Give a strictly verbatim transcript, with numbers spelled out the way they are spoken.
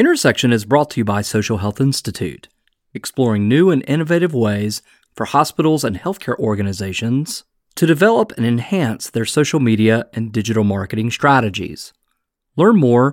Intersection is brought to you by Social Health Institute, exploring new and innovative ways for hospitals and healthcare organizations to develop and enhance their social media and digital marketing strategies. Learn more